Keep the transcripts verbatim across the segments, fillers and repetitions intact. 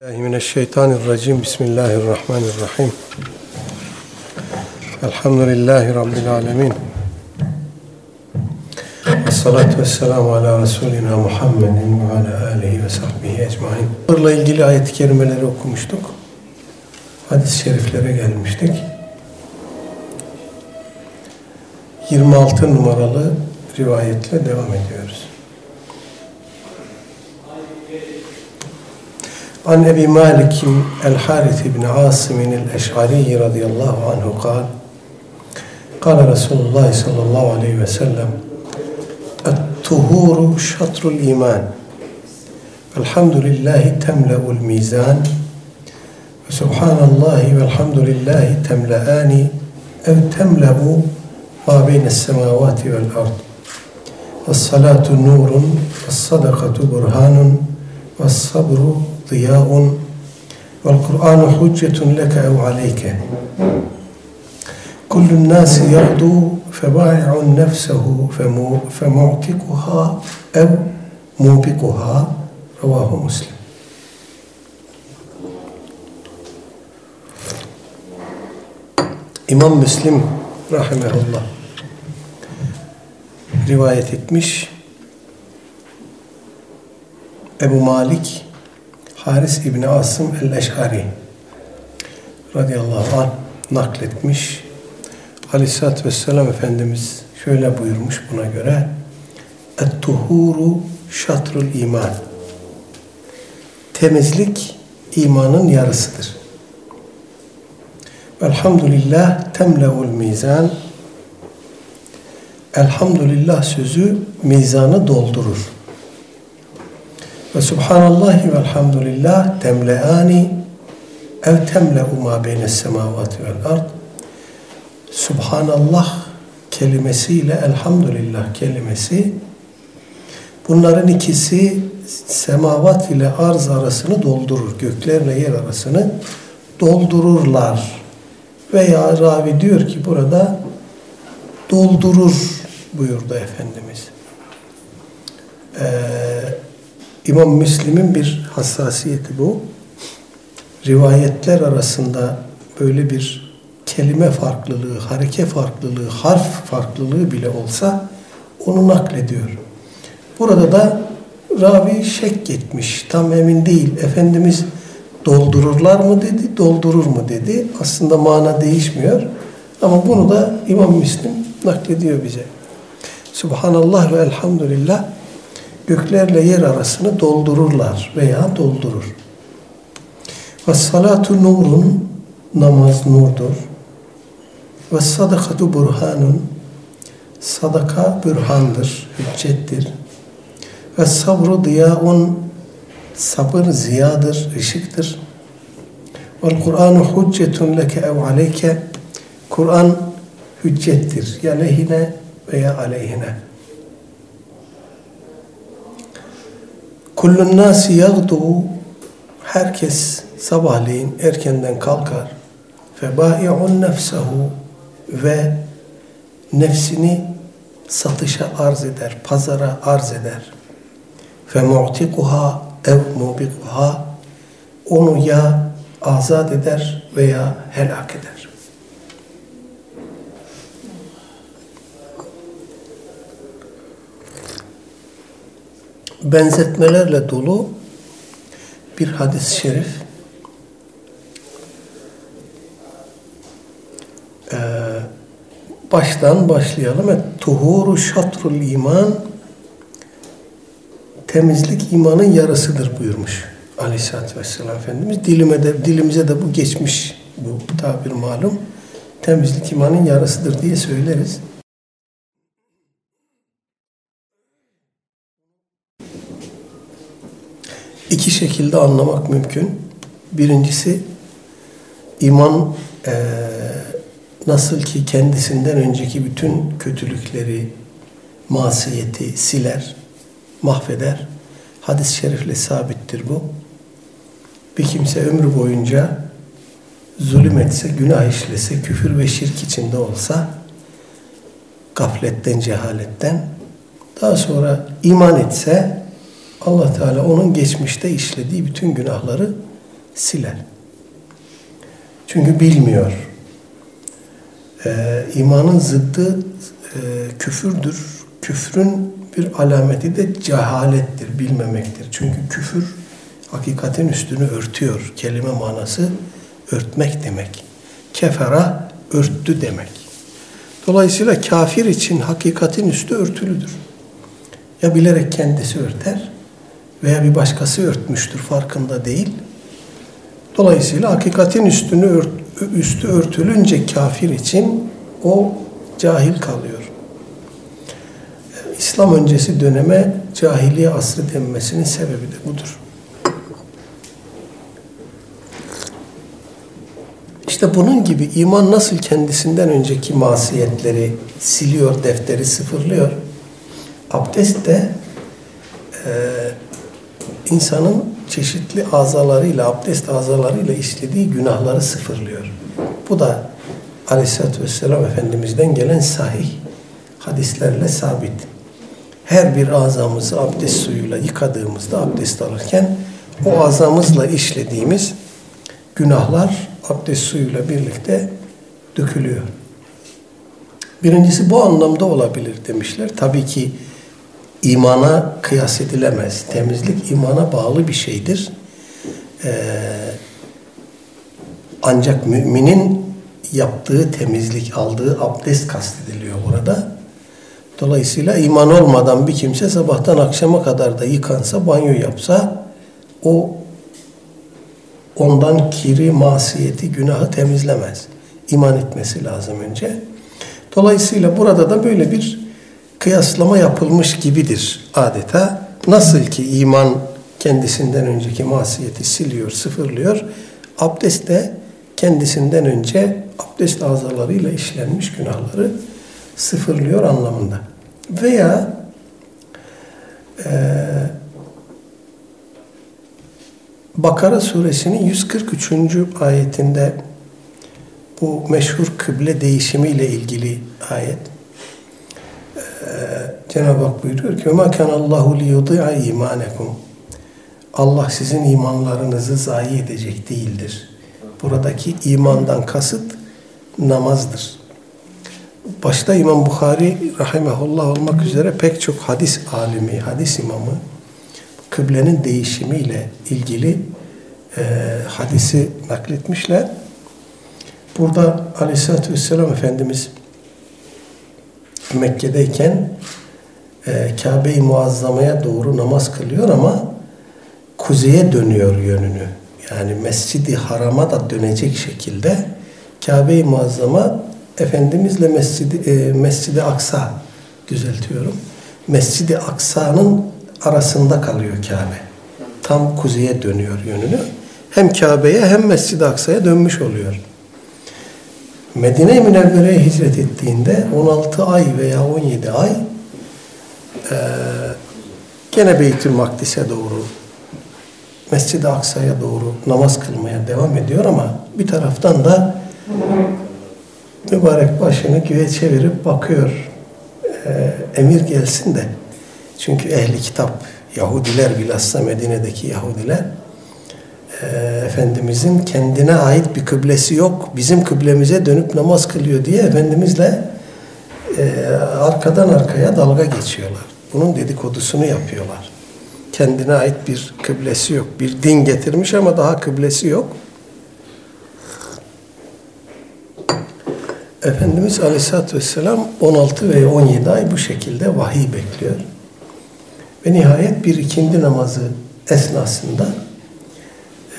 Euzubillahimineşşeytanirracim. Bismillahirrahmanirrahim. Elhamdülillahi Rabbil alemin. Vessalatu vesselamu ala Resulina Muhammedin ve ala alihi ve sahbihi ecmain. Bunlarla ilgili ayet-i kerimeleri okumuştuk. Hadis-i şeriflere gelmiştik. yirmi altı numaralı rivayetle devam ediyoruz. عن أبي مالك الحارث بن عاصم الأشعري رضي الله عنه قال قال رسول الله صلى الله عليه وسلم الطهور شطر الإيمان الحمد لله تملأ الميزان وسبحان الله والحمد لله تملأان أو تملأ ما بين السماوات والأرض الصلاة نور الصدقة برهان والصبر ضياء والقرآن حجة لك أو عليك كل الناس يغدو فبائع نفسه فمعتقها أو موبقها رواه مسلم. İmam Müslim rahimehullah rivayet etmiş. Ebu Malik Haris İbni Asım el-Eş'ari radıyallahu anh nakletmiş. Aleyhisselatü vesselam Efendimiz şöyle buyurmuş buna göre: "Et-tuhuru şatrul iman." Temizlik imanın yarısıdır. "Elhamdülillah temleul mizan." Elhamdülillah sözü mizanı doldurur. Ve subhanallahi velhamdülillah temleani ev temle'u ma beynes semavati vel ard. Subhanallah kelimesiyle elhamdülillah kelimesi, bunların ikisi semavat ile arz arasını doldurur. Göklerle yer arasını doldururlar. Veya ravi diyor ki burada doldurur buyurdu Efendimiz. Eee İmam Müslim'in bir hassasiyeti bu. Rivayetler arasında böyle bir kelime farklılığı, hareke farklılığı, harf farklılığı bile olsa onu naklediyor. Burada da ravi şek etmiş, tam emin değil. Efendimiz doldururlar mı dedi, doldurur mu dedi. Aslında mana değişmiyor. Ama bunu da İmam Müslim naklediyor bize. Subhanallah ve elhamdülillah göklerle yer arasını doldururlar veya doldurur. Vessalatu nurun, namaz nurdur. Vessadakatu burhanun, sadaka bürhandır, hüccettir. Vessabru diyaun, sabır ziyadır, ışıktır. Vel Kur'anu hüccetun leke ev aleyke, Kur'an hüccettir, ya lehine veya aleyhine. Kullun nâsi yagdû, herkes sabahleyin erkenden kalkar. Febâi'un nefsehu, ve nefsini satışa arz eder, pazara arz eder. Femu'tikuha ev mubikuha, onu ya azat eder veya helak eder. Benzetmelerle dolu bir hadis-i şerif. Ee, baştan başlayalım. Et-tuhuru şatrul iman, temizlik imanın yarısıdır buyurmuş Aleyhisselatü vesselam Efendimiz. Dilime de, dilimize de bu geçmiş, bu tabir malum. Temizlik imanın yarısıdır diye söyleriz. İki şekilde anlamak mümkün. Birincisi, iman e, nasıl ki kendisinden önceki bütün kötülükleri, masiyeti siler, mahveder. Hadis-i şerifle sabittir bu. Bir kimse ömrü boyunca zulüm etse, günah işlese, küfür ve şirk içinde olsa, gafletten, cehaletten, daha sonra iman etse, Allah Teala onun geçmişte işlediği bütün günahları siler. Çünkü bilmiyor. Ee, imanın zıddı e, küfürdür. Küfrün bir alameti de cehalettir, bilmemektir. Çünkü küfür hakikatin üstünü örtüyor. Kelime manası örtmek demek. Kefera örttü demek. Dolayısıyla kafir için hakikatin üstü örtülüdür. Ya bilerek kendisi örter veya bir başkası örtmüştür, farkında değil. Dolayısıyla hakikatin üstünü ört, üstü örtülünce kafir için o cahil kalıyor. İslam öncesi döneme cahiliye asrı denmesinin sebebi de budur. İşte bunun gibi iman nasıl kendisinden önceki masiyetleri siliyor, defteri sıfırlıyor. Abdest de e, insanın çeşitli azalarıyla, abdest azalarıyla işlediği günahları sıfırlıyor. Bu da Aleyhisselatü Vesselam Efendimiz'den gelen sahih hadislerle sabit. Her bir azamızı abdest suyuyla yıkadığımızda, abdest alırken o azamızla işlediğimiz günahlar abdest suyuyla birlikte dökülüyor. Birincisi bu anlamda olabilir demişler. Tabii ki imana kıyas edilemez. Temizlik imana bağlı bir şeydir. Ee, ancak müminin yaptığı temizlik, aldığı abdest kastediliyor burada. Dolayısıyla iman olmadan bir kimse sabahtan akşama kadar da yıkansa, banyo yapsa, o ondan kiri, masiyeti, günahı temizlemez. İman etmesi lazım önce. Dolayısıyla burada da böyle bir kıyaslama yapılmış gibidir adeta. Nasıl ki iman kendisinden önceki masiyeti siliyor, sıfırlıyor, abdest de kendisinden önce abdest azalarıyla işlenmiş günahları sıfırlıyor anlamında. Veya e, Bakara suresinin yüz kırk üçüncü ayetinde bu meşhur kıble değişimiyle ilgili ayet. Ee, Cenab-ı Hak buyuruyor ki وَمَا كَنَ اللّٰهُ لِيُضِعَ اِيمَانَكُمْ Allah sizin imanlarınızı zayi edecek değildir. Buradaki imandan kasıt namazdır. Başta İmam Bukhari rahimahullah olmak üzere pek çok hadis alimi, hadis imamı kıblenin değişimiyle ilgili e, hadisi nakletmişler. Burada Aleyhisselatü Vesselam Efendimiz Mekke'deyken e, Kabe-i Muazzama'ya doğru namaz kılıyor ama kuzeye dönüyor yönünü. Yani Mescid-i Haram'a da dönecek şekilde Kabe-i Muazzama Efendimizle Mescid-i, e, Mescid-i Aksa düzeltiyorum. Mescid-i Aksa'nın arasında kalıyor Kabe. Tam kuzeye dönüyor yönünü. Hem Kabe'ye hem Mescid-i Aksa'ya dönmüş oluyor. Medine-i Münevvere'ye hicret ettiğinde on altı ay veya on yedi ay e, gene Beytül Makdis'e doğru, Mescid-i Aksa'ya doğru namaz kılmaya devam ediyor ama bir taraftan da mübarek başını göğe çevirip bakıyor. E, emir gelsin de. Çünkü ehli kitap, Yahudiler bilhassa Medine'deki Yahudiler, e, Efendimizin kendine ait bir kıblesi yok, bizim kıblemize dönüp namaz kılıyor diye Efendimizle e, arkadan arkaya dalga geçiyorlar. Bunun dedikodusunu yapıyorlar. Kendine ait bir kıblesi yok. Bir din getirmiş ama daha kıblesi yok. Efendimiz Aleyhisselatü Vesselam on altı ve on yedi ay bu şekilde vahiy bekliyor. Ve nihayet bir ikindi namazı esnasında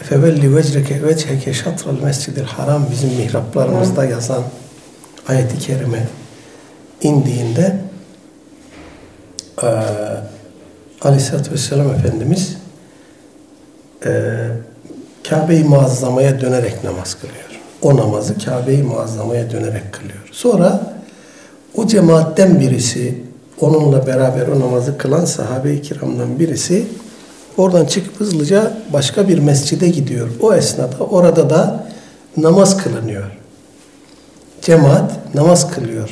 فَوَلِّ وَجْرَكَ وَجْهَكَ شَطْرَ الْمَسْجِدِ الْحَرَامِ bizim mihraplarımızda yazan ayet-i kerime indiğinde e, Aleyhisselatü Vesselam Efendimiz e, Kabe-i Muazzama'ya dönerek namaz kılıyor. O namazı Kabe-i Muazzama'ya dönerek kılıyor. Sonra o cemaatten birisi, onunla beraber o namazı kılan sahabe-i kiramdan birisi oradan çıkıp hızlıca başka bir mescide gidiyor. O esnada orada da namaz kılınıyor. Cemaat namaz kılıyor.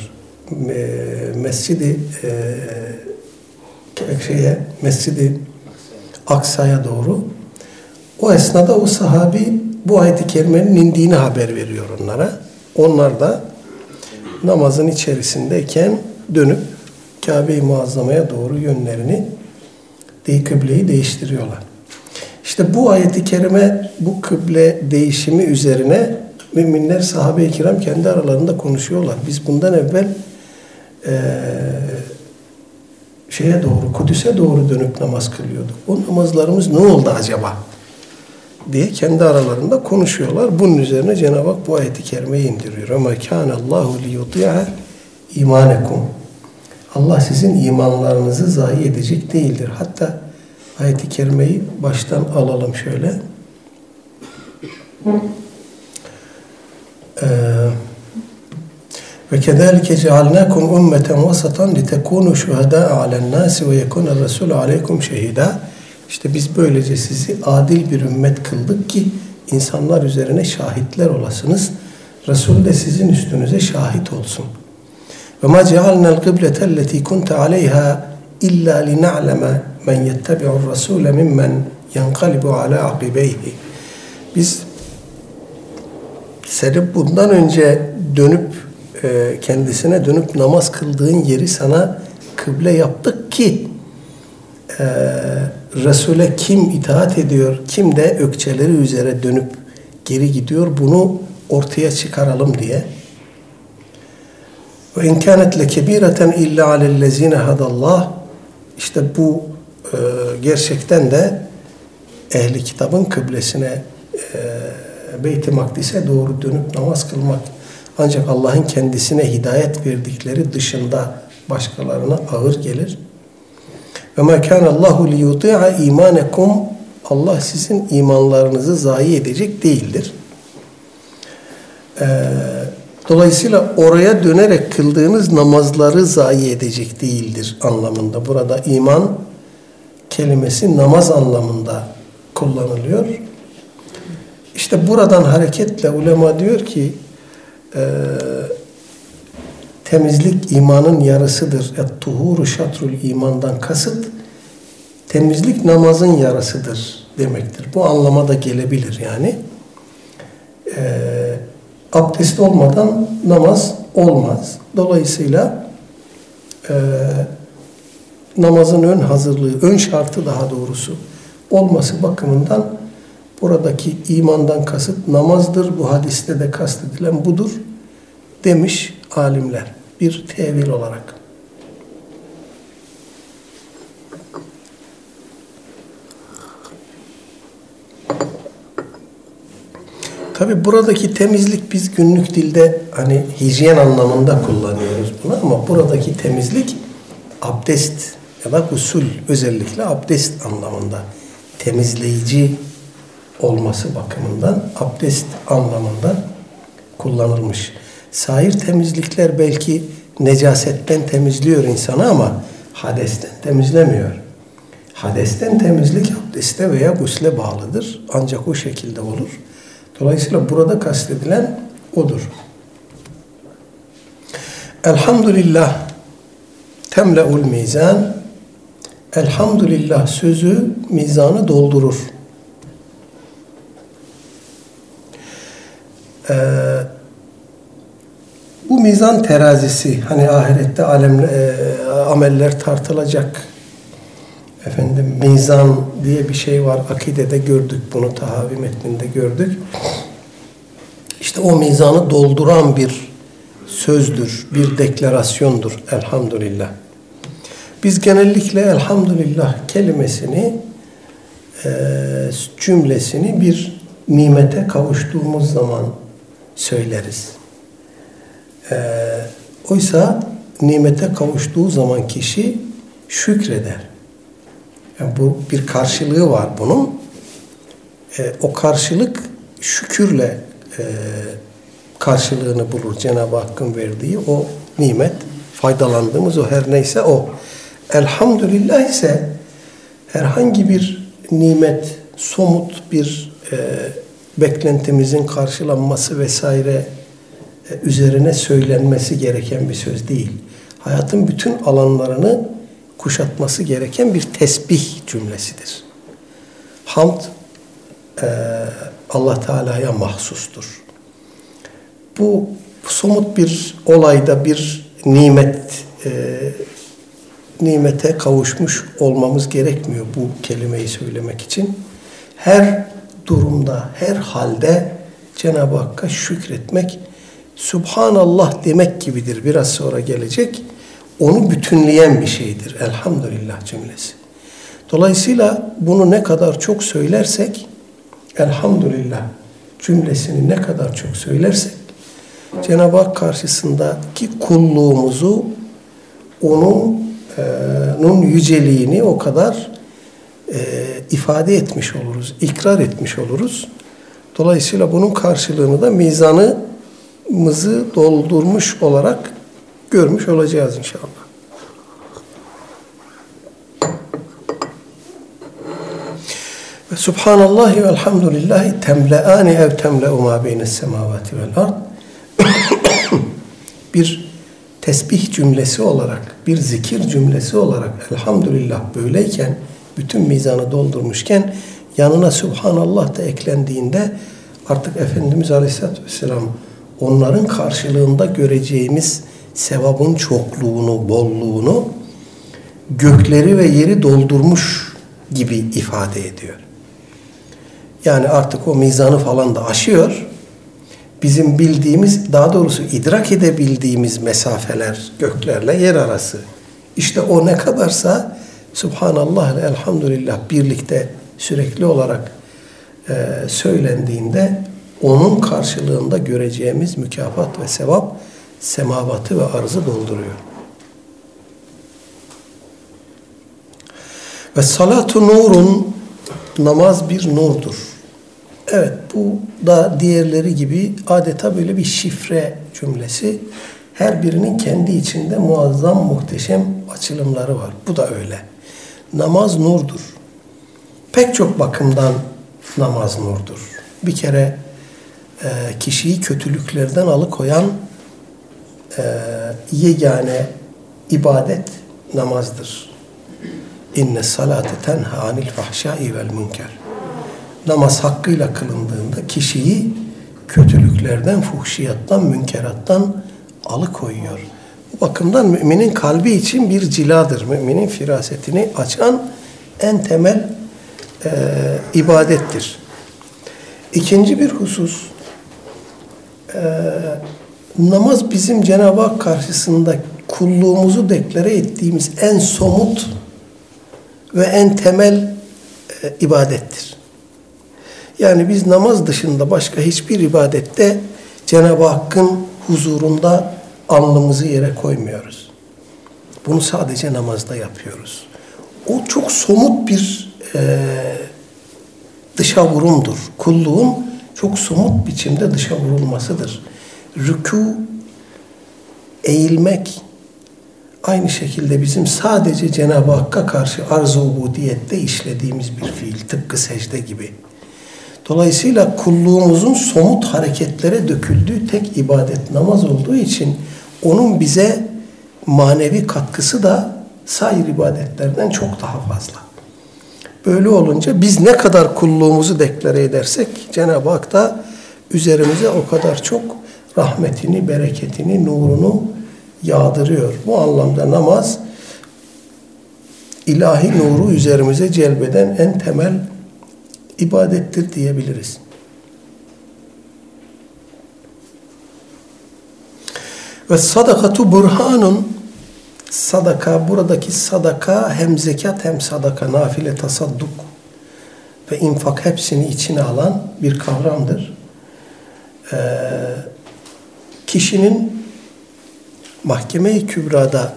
E, mescidi e, şeye, Mescid-i Aksa'ya doğru. O esnada o sahabi bu ayet-i kerimenin indiğini haber veriyor onlara. Onlar da namazın içerisindeyken dönüp Kabe-i Muazzama'ya doğru yönlerini, kıbleyi değiştiriyorlar. İşte bu ayet-i kerime, bu kıble değişimi üzerine müminler, sahabe-i kiram kendi aralarında konuşuyorlar. Biz bundan evvel e, şeye doğru, Kudüs'e doğru dönüp namaz kılıyorduk. O namazlarımız ne oldu acaba? Diye kendi aralarında konuşuyorlar. Bunun üzerine Cenab-ı Hak bu ayet-i kerimeyi indiriyor. Ama kana Allahu li yuti'a imanekum. Allah sizin imanlarınızı zayi edecek değildir. Hatta ayet-i kerimeyi baştan alalım şöyle. Ve kedalike cealnakum ummeten vasatan litekunu şuhada alen nasi ve yekuna rasul aleykum şehida. İşte biz böylece sizi adil bir ümmet kıldık ki insanlar üzerine şahitler olasınız. Resul de sizin üstünüze şahit olsun. وَمَا جَعَلْنَا الْقِبْلَةَ الَّتِي كُنْتَ عَلَيْهَا إِلَّا لِنَعْلَمَ مَنْ يَتَّبِعُ الرَّسُولَ مِمَّنْ يَنْقَلِبُ عَلَى عَقِبَيْهِ. Biz seni bundan önce dönüp kendisine dönüp namaz kıldığın yeri sana kıble yaptık ki Resul'e kim itaat ediyor, kim de ökçeleri üzere dönüp geri gidiyor, bunu ortaya çıkaralım diye. Ve in kânet lekebîreten illâ alellezîne hadallâh. İşte bu e, gerçekten de ehli kitabın kıblesine, e, Beyt-i Makdis'e doğru dönüp namaz kılmak ancak Allah'ın kendisine hidayet verdikleri dışında başkalarına ağır gelir. Ve mâ kânallâhu liyuti'a imanekum. Allah sizin imanlarınızı zayi edecek değildir. Eee Dolayısıyla oraya dönerek kıldığınız namazları zayi edecek değildir anlamında. Burada iman kelimesi namaz anlamında kullanılıyor. İşte buradan hareketle ulema diyor ki e, temizlik imanın yarısıdır. Et-tuhuru şatrul imandan kasıt temizlik namazın yarısıdır demektir. Bu anlama da gelebilir yani. Eee Abdest olmadan namaz olmaz. Dolayısıyla e, namazın ön hazırlığı, ön şartı daha doğrusu olması bakımından buradaki imandan kasıt namazdır. Bu hadiste de kastedilen budur demiş alimler bir tevil olarak. Tabi buradaki temizlik biz günlük dilde hani hijyen anlamında kullanıyoruz bunu ama buradaki temizlik abdest ya da gusül, özellikle abdest anlamında temizleyici olması bakımından abdest anlamında kullanılmış. Sair temizlikler belki necasetten temizliyor insanı ama hadesten temizlemiyor. Hadesten temizlik abdeste veya gusle bağlıdır. Ancak o şekilde olur. Dolayısıyla burada kastedilen odur. Elhamdülillah temle'ul mizan. Elhamdülillah sözü mizanı doldurur. Ee, bu mizan terazisi, hani ahirette alem, e, ameller tartılacak. Efendim mizan diye bir şey var. Akidede gördük bunu. Tahavi metninde gördük. İşte o mizanı dolduran bir sözdür. Bir deklarasyondur. Elhamdülillah. Biz genellikle elhamdülillah kelimesini e, cümlesini bir nimete kavuştuğumuz zaman söyleriz. E, oysa nimete kavuştuğu zaman kişi şükreder. Yani bu bir karşılığı var bunun. E, o karşılık şükürle e, karşılığını bulur. Cenab-ı Hakk'ın verdiği o nimet, faydalandığımız o her neyse o. Elhamdülillah ise herhangi bir nimet, somut bir e, beklentimizin karşılanması vesaire e, üzerine söylenmesi gereken bir söz değil. Hayatın bütün alanlarını kuşatması gereken bir tesbih cümlesidir. Hamd Allah Teala'ya mahsustur. Bu somut bir olayda bir nimet, e, nimete kavuşmuş olmamız gerekmiyor bu kelimeyi söylemek için. Her durumda, her halde Cenab-ı Hakk'a şükretmek, Subhanallah demek gibidir. Biraz sonra gelecek. Onu bütünleyen bir şeydir. Elhamdülillah cümlesi. Dolayısıyla bunu ne kadar çok söylersek, elhamdülillah cümlesini ne kadar çok söylersek, Cenab-ı Hak karşısındaki kulluğumuzu, onun, e, onun yüceliğini o kadar e, ifade etmiş oluruz, ikrar etmiş oluruz. Dolayısıyla bunun karşılığını da mizanımızı doldurmuş olarak görmüş olacağız inşallah. Ve Subhanallahi ve elhamdülillahi temle'ani ev temle'u ma beynes semavati vel ard. Bir tesbih cümlesi olarak, bir zikir cümlesi olarak elhamdülillah böyleyken, bütün mizanı doldurmuşken, yanına Subhanallah da eklendiğinde artık Efendimiz Aleyhisselatü Vesselam onların karşılığında göreceğimiz sevabın çokluğunu, bolluğunu gökleri ve yeri doldurmuş gibi ifade ediyor. Yani artık o mizanı falan da aşıyor. Bizim bildiğimiz, daha doğrusu idrak edebildiğimiz mesafeler göklerle yer arası. İşte o ne kadarsa Subhanallah ve elhamdülillah birlikte sürekli olarak e, söylendiğinde onun karşılığında göreceğimiz mükafat ve sevap semavatı ve arzı dolduruyor. Ve salatu nurun, namaz bir nurdur. Evet, bu da diğerleri gibi adeta böyle bir şifre cümlesi. Her birinin kendi içinde muazzam, muhteşem açılımları var. Bu da öyle. Namaz nurdur. Pek çok bakımdan namaz nurdur. Bir kere e, kişiyi kötülüklerden alıkoyan e, yegane ibadet namazdır. İnne salate tenha anil fahşai vel münker. Namaz hakkıyla kılındığında kişiyi kötülüklerden, fuhşiyattan, münkerattan alıkoyuyor. Bu bakımdan müminin kalbi için bir ciladır. Müminin firasetini açan en temel e, ibadettir. İkinci bir husus, e, namaz bizim Cenab-ı Hak karşısında kulluğumuzu deklare ettiğimiz en somut ve en temel e, ibadettir. Yani biz namaz dışında başka hiçbir ibadette Cenab-ı Hakk'ın huzurunda alnımızı yere koymuyoruz. Bunu sadece namazda yapıyoruz. O çok somut bir e, dışa vurumdur. Kulluğun çok somut biçimde dışa vurulmasıdır. Rükû, eğilmek aynı şekilde bizim sadece Cenab-ı Hakk'a karşı arz-ı ubudiyette işlediğimiz bir fiil. Tıpkı secde gibi. Dolayısıyla kulluğumuzun somut hareketlere döküldüğü tek ibadet namaz olduğu için onun bize manevi katkısı da sair ibadetlerden çok daha fazla. Böyle olunca biz ne kadar kulluğumuzu deklare edersek Cenab-ı Hak da üzerimize o kadar çok rahmetini, bereketini, nurunu yağdırıyor. Bu anlamda namaz ilahi nuru üzerimize celbeden en temel ibadettir diyebiliriz. Ve sadakatu burhanun, sadaka, buradaki sadaka hem zekat hem sadaka, nafile, tasadduk ve infak hepsini içine alan bir kavramdır. Ee, kişinin mahkeme-i kübrada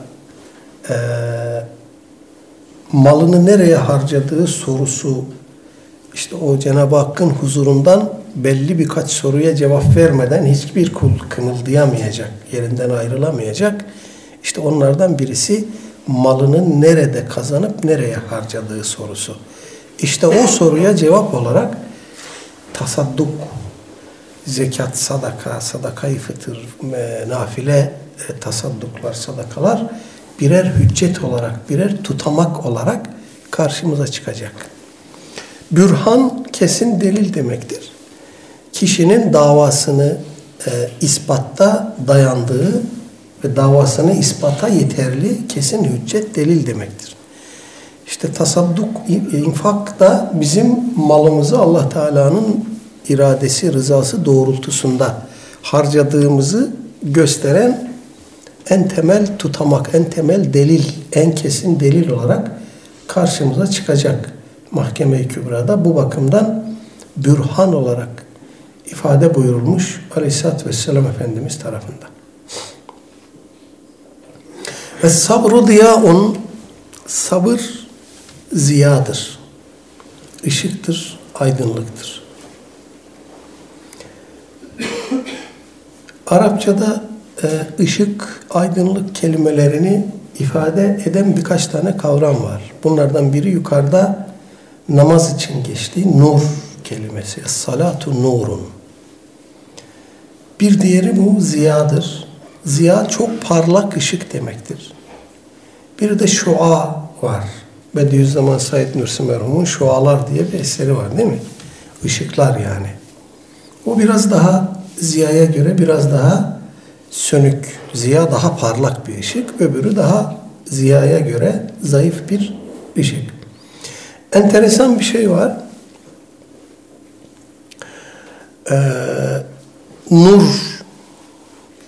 e, malını nereye harcadığı sorusu, İşte o Cenab-ı Hakk'ın huzurundan belli birkaç soruya cevap vermeden hiçbir kul kımıldayamayacak, yerinden ayrılamayacak. İşte onlardan birisi malını nerede kazanıp nereye harcadığı sorusu. İşte o soruya cevap olarak tasadduk, zekat, sadaka, sadaka-i fıtır, nafile tasadduklar, sadakalar birer hüccet olarak, birer tutamak olarak karşımıza çıkacak. Bürhan kesin delil demektir. Kişinin davasını e, ispatta dayandığı ve davasını ispata yeterli kesin hüccet delil demektir. İşte tasadduk, infak da bizim malımızı Allah Teala'nın iradesi, rızası doğrultusunda harcadığımızı gösteren en temel tutamak, en temel delil, en kesin delil olarak karşımıza çıkacak. Mahkeme-i Kübra'da bu bakımdan bürhan olarak ifade buyurulmuş Aleyhisselatü Vesselam Efendimiz tarafından. Ve sabru diyaun, sabır ziyadır, ışıktır, aydınlıktır. Arapçada ışık, aydınlık kelimelerini ifade eden birkaç tane kavram var. Bunlardan biri yukarıda namaz için geçti. Nur kelimesi. Salatu nurun. Bir diğeri bu ziyadır. Ziya çok parlak ışık demektir. Bir de şua var. Bediüzzaman Said Nursi merhumun Şualar diye bir eseri var değil mi? Işıklar yani. O biraz daha ziyaya göre biraz daha sönük. Ziya daha parlak bir ışık. Öbürü daha ziyaya göre zayıf bir ışık. Enteresan bir şey var. Ee, nur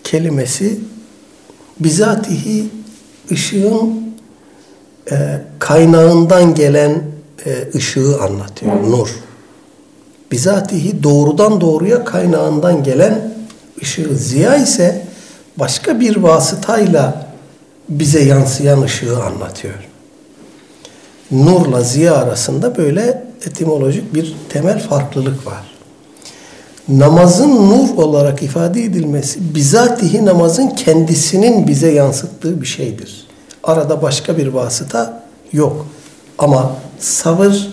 kelimesi bizatihi ışığın e, kaynağından gelen e, ışığı anlatıyor. Nur. Bizatihi doğrudan doğruya kaynağından gelen ışığı. Ziya ise başka bir vasıtayla bize yansıyan ışığı anlatıyor. Nurla ziya arasında böyle etimolojik bir temel farklılık var. Namazın nur olarak ifade edilmesi bizatihi namazın kendisinin bize yansıttığı bir şeydir. Arada başka bir vasıta yok. Ama sabır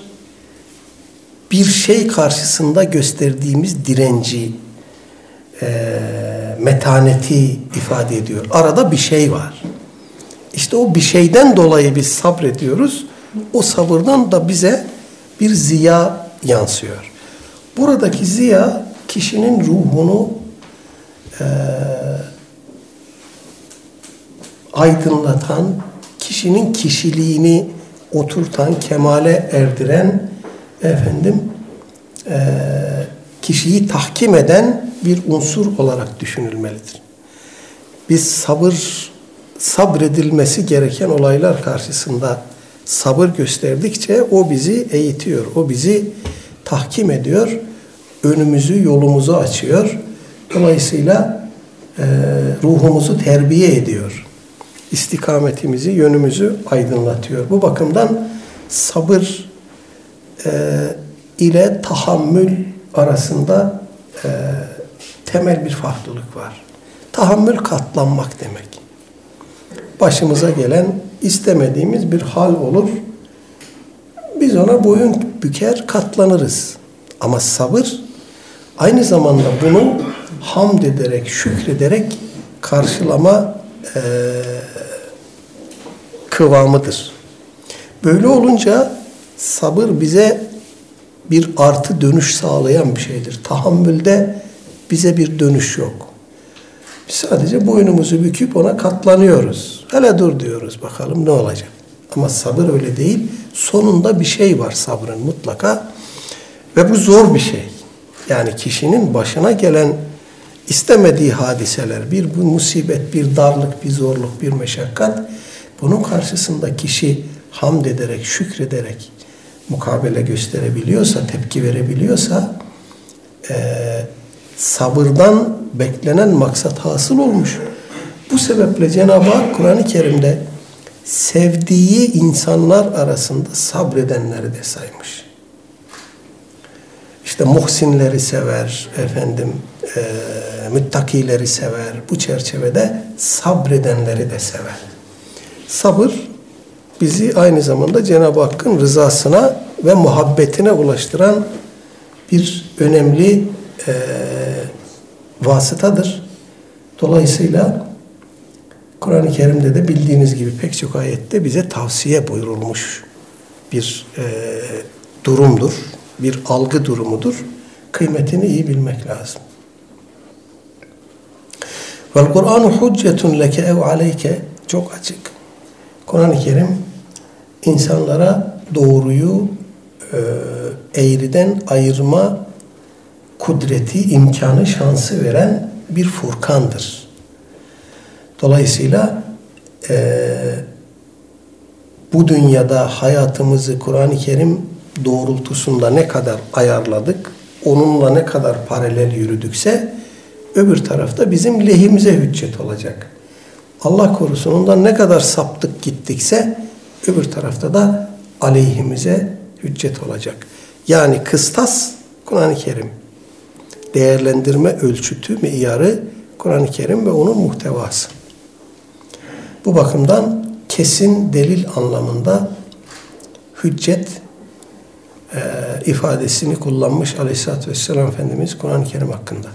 bir şey karşısında gösterdiğimiz direnci, e, metaneti ifade ediyor. Arada bir şey var. İşte o bir şeyden dolayı biz sabrediyoruz. O sabırdan da bize bir ziya yansıyor. Buradaki ziya kişinin ruhunu e, aydınlatan, kişinin kişiliğini oturtan, kemale erdiren, efendim, e, kişiyi tahkim eden bir unsur olarak düşünülmelidir. Biz sabır, sabredilmesi gereken olaylar karşısında sabır gösterdikçe o bizi eğitiyor, o bizi tahkim ediyor, önümüzü, yolumuzu açıyor. Dolayısıyla e, ruhumuzu terbiye ediyor. İstikametimizi, yönümüzü aydınlatıyor. Bu bakımdan sabır e, ile tahammül arasında e, temel bir farklılık var. Tahammül katlanmak demek. Başımıza gelen istemediğimiz bir hal olur. Biz ona boyun büker, katlanırız. Ama sabır aynı zamanda bunu hamd ederek, şükrederek karşılama e, kıvamıdır. Böyle olunca sabır bize bir artı dönüş sağlayan bir şeydir. Tahammülde bize bir dönüş yok. Biz sadece boynumuzu büküp ona katlanıyoruz. Hele dur diyoruz bakalım ne olacak. Ama sabır öyle değil. Sonunda bir şey var sabrın mutlaka. Ve bu zor bir şey. Yani kişinin başına gelen istemediği hadiseler, bir bu musibet, bir darlık, bir zorluk, bir meşakkat. Bunun karşısında kişi hamd ederek, şükrederek mukabele gösterebiliyorsa, tepki verebiliyorsa e, sabırdan beklenen maksat hasıl olmuş. Bu sebeple Cenab-ı Hak Kur'an-ı Kerim'de sevdiği insanlar arasında sabredenleri de saymış. İşte muhsinleri sever, efendim, e, müttakileri sever. Bu çerçevede sabredenleri de sever. Sabır bizi aynı zamanda Cenab-ı Hakk'ın rızasına ve muhabbetine ulaştıran bir önemli e, vasıtadır. Dolayısıyla Kur'an-ı Kerim'de de bildiğiniz gibi pek çok ayette bize tavsiye buyurulmuş bir e, durumdur. bir algı durumudur. Kıymetini iyi bilmek lazım. Vel Kur'anu hüccetun leke ev aleyke çok açık. Kur'an-ı Kerim insanlara doğruyu e, eğriden ayırma kudreti, imkanı, şansı veren bir furkandır. Dolayısıyla e, bu dünyada hayatımızı Kur'an-ı Kerim doğrultusunda ne kadar ayarladık, onunla ne kadar paralel yürüdükse öbür tarafta bizim lehimize hüccet olacak. Allah korusun ondan ne kadar saptık gittikse öbür tarafta da aleyhimize hüccet olacak. Yani kıstas Kur'an-ı Kerim. Değerlendirme ölçütü, miyarı Kur'an-ı Kerim ve onun muhtevası. Bu bakımdan kesin delil anlamında hüccet e, ifadesini kullanmış Aleyhisselatü Vesselam Efendimiz Kur'an-ı Kerim hakkında.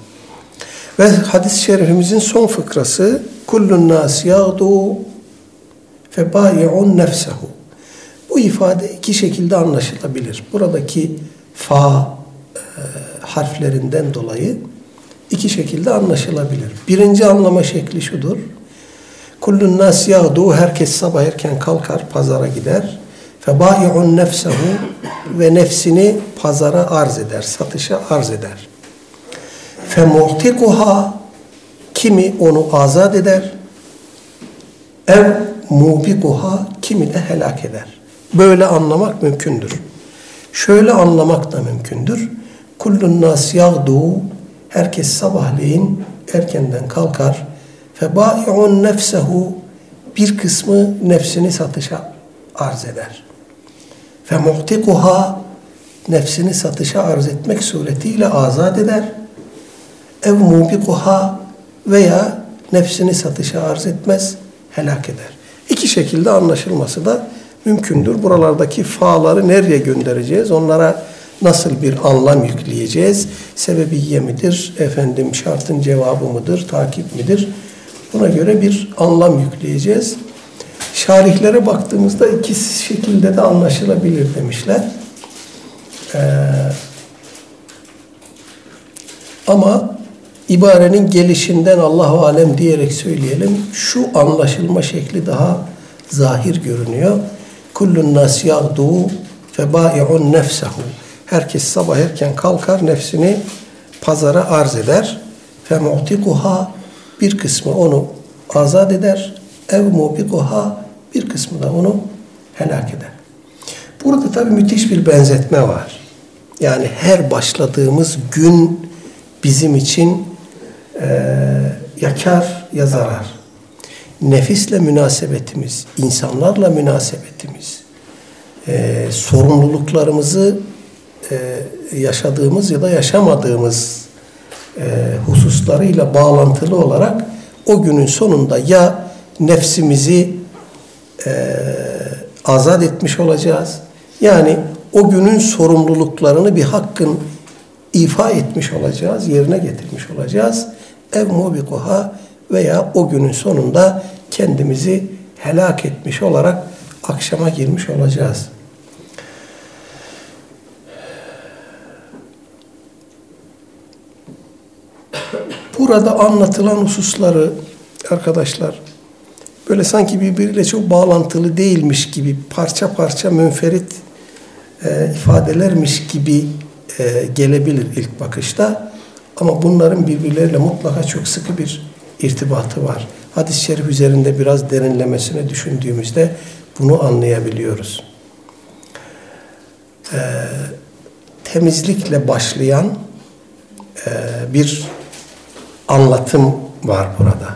Ve hadis-i şerifimizin son fıkrası kullun nas yağdu febâi'un nefsehu. Bu ifade iki şekilde anlaşılabilir. Buradaki fa e, harflerinden dolayı iki şekilde anlaşılabilir. Birinci anlama şekli şudur. Kullun nas yağdu, herkes sabah erken kalkar, pazara gider. Febâi'un nefsehu ve nefsini pazara arz eder, satışa arz eder. فَمُعْتِقُهَا kimi onu azat eder, ev mubikuha kimi de helak eder. Böyle anlamak mümkündür. Şöyle anlamak da mümkündür. Kullun nas yağdu, herkes sabahleyin erkenden kalkar. Febai'un nefsehu, bir kısmı nefsini satışa arz eder. Femuhtikuha, nefsini satışa arz etmek suretiyle azat eder. Ev mubikuha, veya nefsini satışa arz etmez, helak eder. İki şekilde anlaşılması da mümkündür. Buralardaki fa'ları nereye göndereceğiz? Onlara nasıl bir anlam yükleyeceğiz? Sebebiyye midir? Efendim şartın cevabı mıdır? Takip midir? Buna göre bir anlam yükleyeceğiz. Şarihlere baktığımızda iki şekilde de anlaşılabilir demişler. Ee, ama İbarenin gelişinden Allahu alem diyerek söyleyelim. Şu anlaşılma şekli daha zahir görünüyor. Kullun nas yağdu febai'un nefsehu. Herkes sabah erken kalkar, nefsini pazara arz eder. Femu'tikuha, bir kısmı onu azat eder. Ev mubikuha, bir kısmı da onu helak eder. Burada tabii müthiş bir benzetme var. Yani her başladığımız gün bizim için Ee, ya kar ya zarar. Nefisle münasebetimiz, insanlarla münasebetimiz, e, sorumluluklarımızı e, yaşadığımız ya da yaşamadığımız e, hususlarıyla bağlantılı olarak o günün sonunda ya nefsimizi e, azat etmiş olacağız. Yani o günün sorumluluklarını bir hakkın ifa etmiş olacağız, yerine getirmiş olacağız. Ev mubikuha, veya o günün sonunda kendimizi helak etmiş olarak akşama girmiş olacağız. Burada anlatılan hususları arkadaşlar böyle sanki birbiriyle çok bağlantılı değilmiş gibi, parça parça münferit e, ifadelermiş gibi e, gelebilir ilk bakışta. Ama bunların birbirleriyle mutlaka çok sıkı bir irtibatı var. Hadis-i şerif üzerinde biraz derinlemesine düşündüğümüzde bunu anlayabiliyoruz. Ee, temizlikle başlayan e, bir anlatım var burada.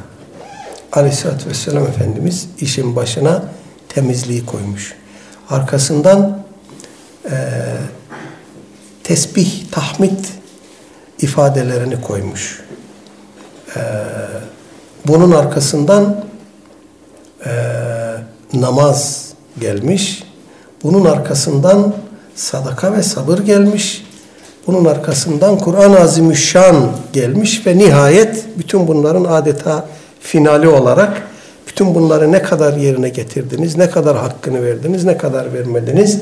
Aleyhisselatü Vesselam Efendimiz işin başına temizliği koymuş. Arkasından e, tesbih, tahmid ifadelerini koymuş. Ee, bunun arkasından e, namaz gelmiş. Bunun arkasından sadaka ve sabır gelmiş. Bunun arkasından Kur'an-ı Azimüşşan gelmiş ve nihayet bütün bunların adeta finali olarak bütün bunları ne kadar yerine getirdiniz, ne kadar hakkını verdiniz, ne kadar vermediniz,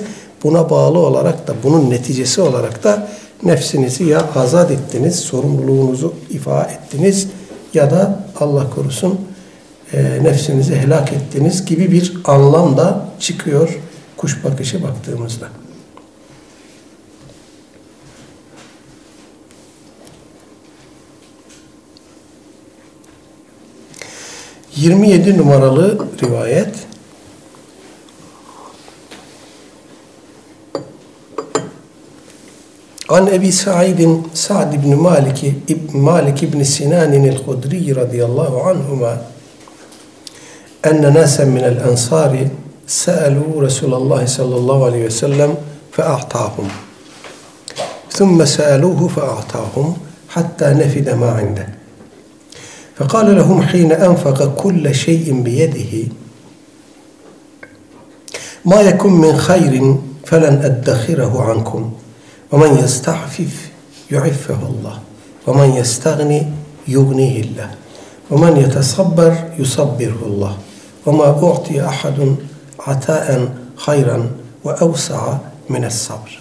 Buna bağlı olarak da, bunun neticesi olarak da nefsinizi ya azat ettiniz, sorumluluğunuzu ifa ettiniz ya da Allah korusun e, nefsinizi helak ettiniz gibi bir anlam da çıkıyor kuş bakışı baktığımızda. yirmi yedi numaralı rivayet. An Ebi Sa'idin Sa'd ibn Malik ibn Malik ibn Sinanin el-Hudri radıyallahu anhuma enne nasen minel ensari se'elû Resulallah sallallahu aleyhi ve sellem fe'a'tâhum thumme se'elûhu fe'a'tâhum hatta nefide ma indeh. فقال لهم حين أنفق كل شيء بيده ما يكن من خير فلن أدخره عنكم ومن يستعفف يعفه الله ومن يستغني يغنيه الله ومن يتصبر يصبره الله وما أعطي أحد عطاء خيرا وأوسع من الصبر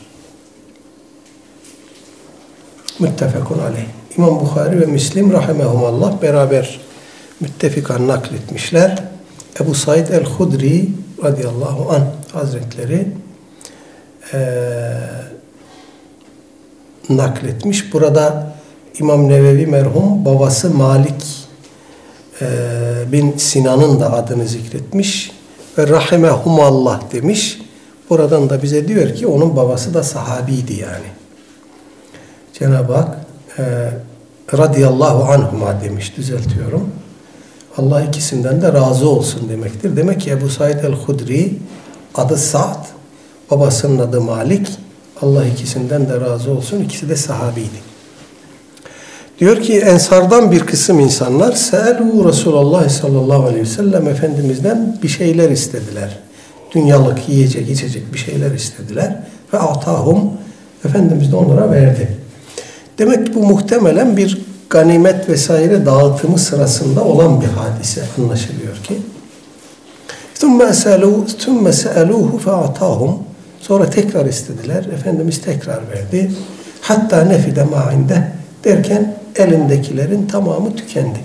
متفق عليه. İmam Buhari ve Müslim rahimehumallah beraber müttefikan nakletmişler. Ebu Said el-Hudri radıyallahu anh hazretleri e, nakletmiş. Burada İmam Nevevi merhum babası Malik e, bin Sinan'ın da adını zikretmiş ve rahimehumallah demiş. Buradan da bize diyor ki onun babası da sahabiydi yani. Cenab-ı Hak E, radiyallahu anhuma demiş, düzeltiyorum. Allah ikisinden de razı olsun demektir. Demek ki Ebu Said el-Hudri adı Sa'd, babasının adı Malik. Allah ikisinden de razı olsun. İkisi de sahabiydi. Diyor ki Ensardan bir kısım insanlar se'elû Resulallah sallallahu aleyhi ve sellem Efendimiz'den bir şeyler istediler. Dünyalık, yiyecek, içecek bir şeyler istediler. Ve atahum Efendimiz de onlara verdi. Demek ki bu muhtemelen bir ganimet vesaire dağıtımı sırasında olan bir hadise anlaşılıyor ki. ثُمَّ سَأَلُوهُ فَاَعْتَاهُمْ Sonra tekrar istediler. Efendimiz tekrar verdi. Hatta nefide ma'inde derken elindekilerin tamamı tükendi.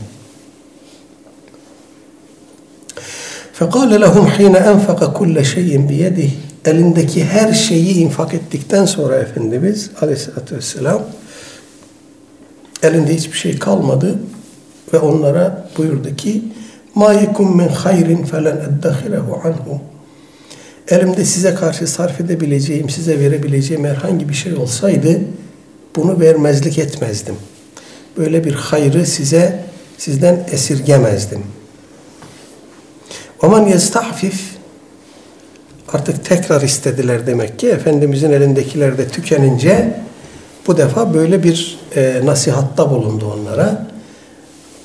فَقَالَ لَهُمْ حِينَ أَنْفَقَ كُلَّ شَيْءٍ بِيَدِهِ Elindeki her şeyi infak ettikten sonra Efendimiz aleyhissalatü vesselam elinde hiçbir şey kalmadı ve onlara buyurdu ki مَا يَكُمْ مِنْ خَيْرٍ فَلَنْ اَدَّخِرَهُ عَنْهُ Elimde size karşı sarf edebileceğim, size verebileceğim herhangi bir şey olsaydı bunu vermezlik etmezdim. Böyle bir hayrı size, sizden esirgemezdim. وَمَنْ يَسْتَعْفِفْ Artık tekrar istediler demek ki. Efendimizin elindekiler de tükenince bu defa böyle bir e, nasihatta bulundu onlara.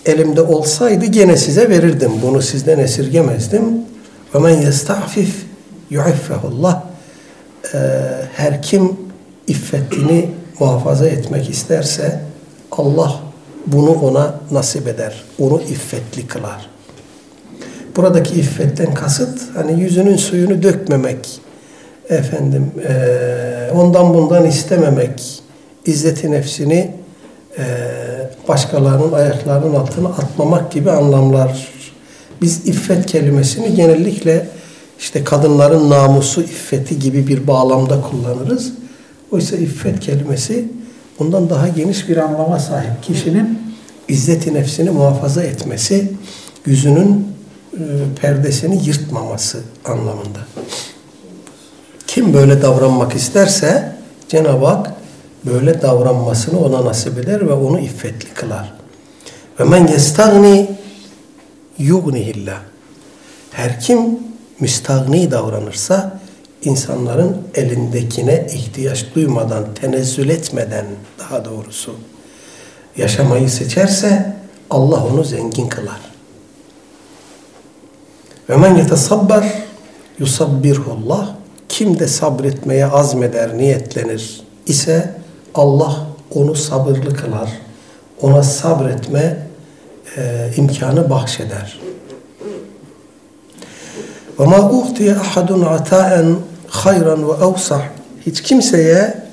Elimde olsaydı gene size verirdim. Bunu sizden esirgemezdim. وَمَنْ يَسْتَعْفِفْ يُعِفَّهُ اللّٰهِ Her kim iffetini muhafaza etmek isterse Allah bunu ona nasip eder. Onu iffetli kılar. Buradaki iffetten kasıt hani yüzünün suyunu dökmemek. Efendim e, ondan bundan istememek. İzzet-i nefsini e, başkalarının ayaklarının altına atmamak gibi anlamlar. Biz iffet kelimesini genellikle işte kadınların namusu, iffeti gibi bir bağlamda kullanırız. Oysa iffet kelimesi bundan daha geniş bir anlama sahip. Kişinin izzet-i nefsini muhafaza etmesi, yüzünün e, perdesini yırtmaması anlamında. Kim böyle davranmak isterse Cenab-ı Hak böyle davranmasını ona nasip eder ve onu iffetli kılar. Ve men yestagni yugnihillah. Her kim müstagni davranırsa insanların elindekine ihtiyaç duymadan, tenezzül etmeden daha doğrusu yaşamayı seçerse Allah onu zengin kılar. Ve men yetasabbar yusabbirhullah. Kim de sabretmeye azmeder, niyetlenir ise Allah onu sabırlı kılar. Ona sabretme e, imkanı bahşeder. وَمَا اُغْتِيَ اَحَدٌ عَتَاءً خَيْرًا وَاَوْسَحْ hiç kimseye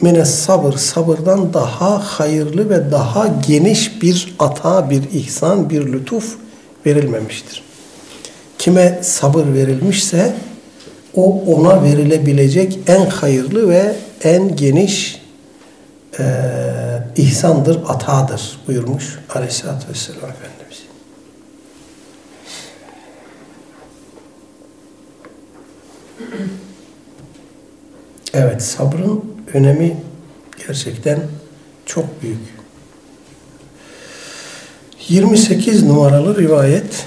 mine sabır, sabırdan daha hayırlı ve daha geniş bir ata, bir ihsan, bir lütuf verilmemiştir. Kime sabır verilmişse o ona verilebilecek en hayırlı ve en geniş e, ihsandır, atadır buyurmuş Aleyhisselatü Vesselam Efendimiz. Evet, sabrın önemi gerçekten çok büyük. yirmi sekiz numaralı rivayet.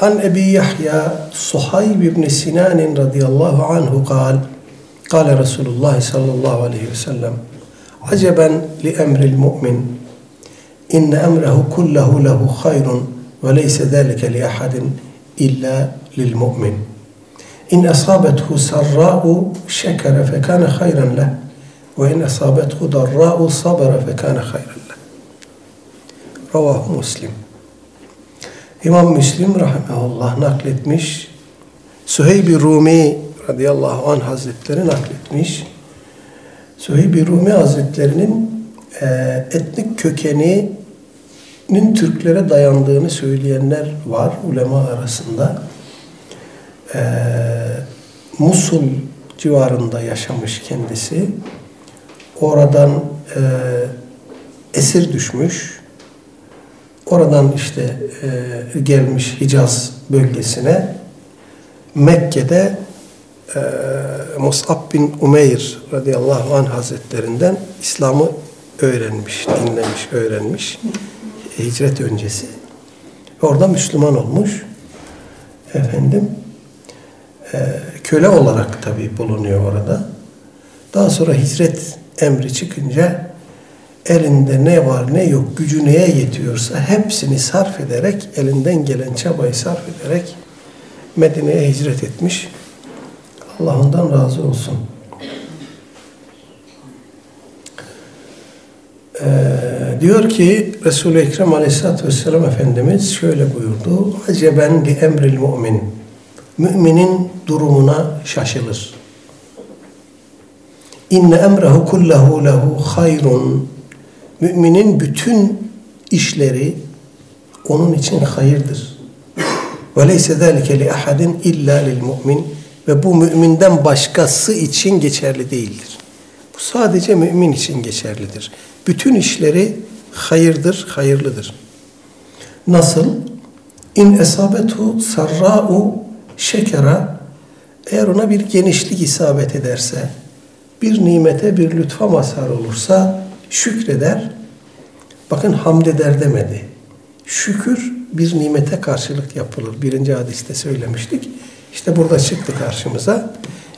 An Ebi Yahya Suhayb ibn Sinan radıyallahu anhu قال قال رسول الله صلى الله عليه وسلم عجبا لأمر المؤمن إن أمره كله له خير وليس ذلك لأحد إلا للمؤمن إن أصابته سراء شكر فكان خيرا له وإن أصابته ضراء صبر فكان خيرا له رواه مسلم. İmam Müslim rahimehullah nakletmiş. Süheyb-i Rumi radıyallahu anh hazretleri nakletmiş. Süheyb-i Rumi hazretlerinin e, etnik kökeninin Türklere dayandığını söyleyenler var ulema arasında. Ee, Musul civarında yaşamış kendisi. Oradan e, esir düşmüş. Oradan işte e, gelmiş Hicaz bölgesine. Mekke'de e, Mus'ab bin Umeyr radıyallahu anh hazretlerinden İslam'ı öğrenmiş, dinlemiş, öğrenmiş. Hicret öncesi. Orada Müslüman olmuş. Efendim köle olarak tabii bulunuyor orada. Daha sonra hicret emri çıkınca elinde ne var ne yok, gücü neye yetiyorsa hepsini sarf ederek, elinden gelen çabayı sarf ederek Medine'ye hicret etmiş. Allah ondan razı olsun. Ee, diyor ki Resul-i Ekrem Aleyhisselatü Vesselam Efendimiz şöyle buyurdu. Aceben li emril mu'min. Müminin durumuna şaşılır. İnne emrehu kullahu lehu hayrun. Müminin bütün işleri onun için hayırdır. Ve leyse zâlike li ahadin illâ lil mu'min. Ve bu müminden başkası için geçerli değildir. Bu sadece mümin için geçerlidir. Bütün işleri hayırdır, hayırlıdır. Nasıl? İn esabetu sarra'u şekera, eğer ona bir genişlik isabet ederse, bir nimete, bir lütfa mazhar olursa şükreder. Bakın hamd eder demedi. Şükür bir nimete karşılık yapılır. Birinci hadiste söylemiştik. İşte burada çıktı karşımıza.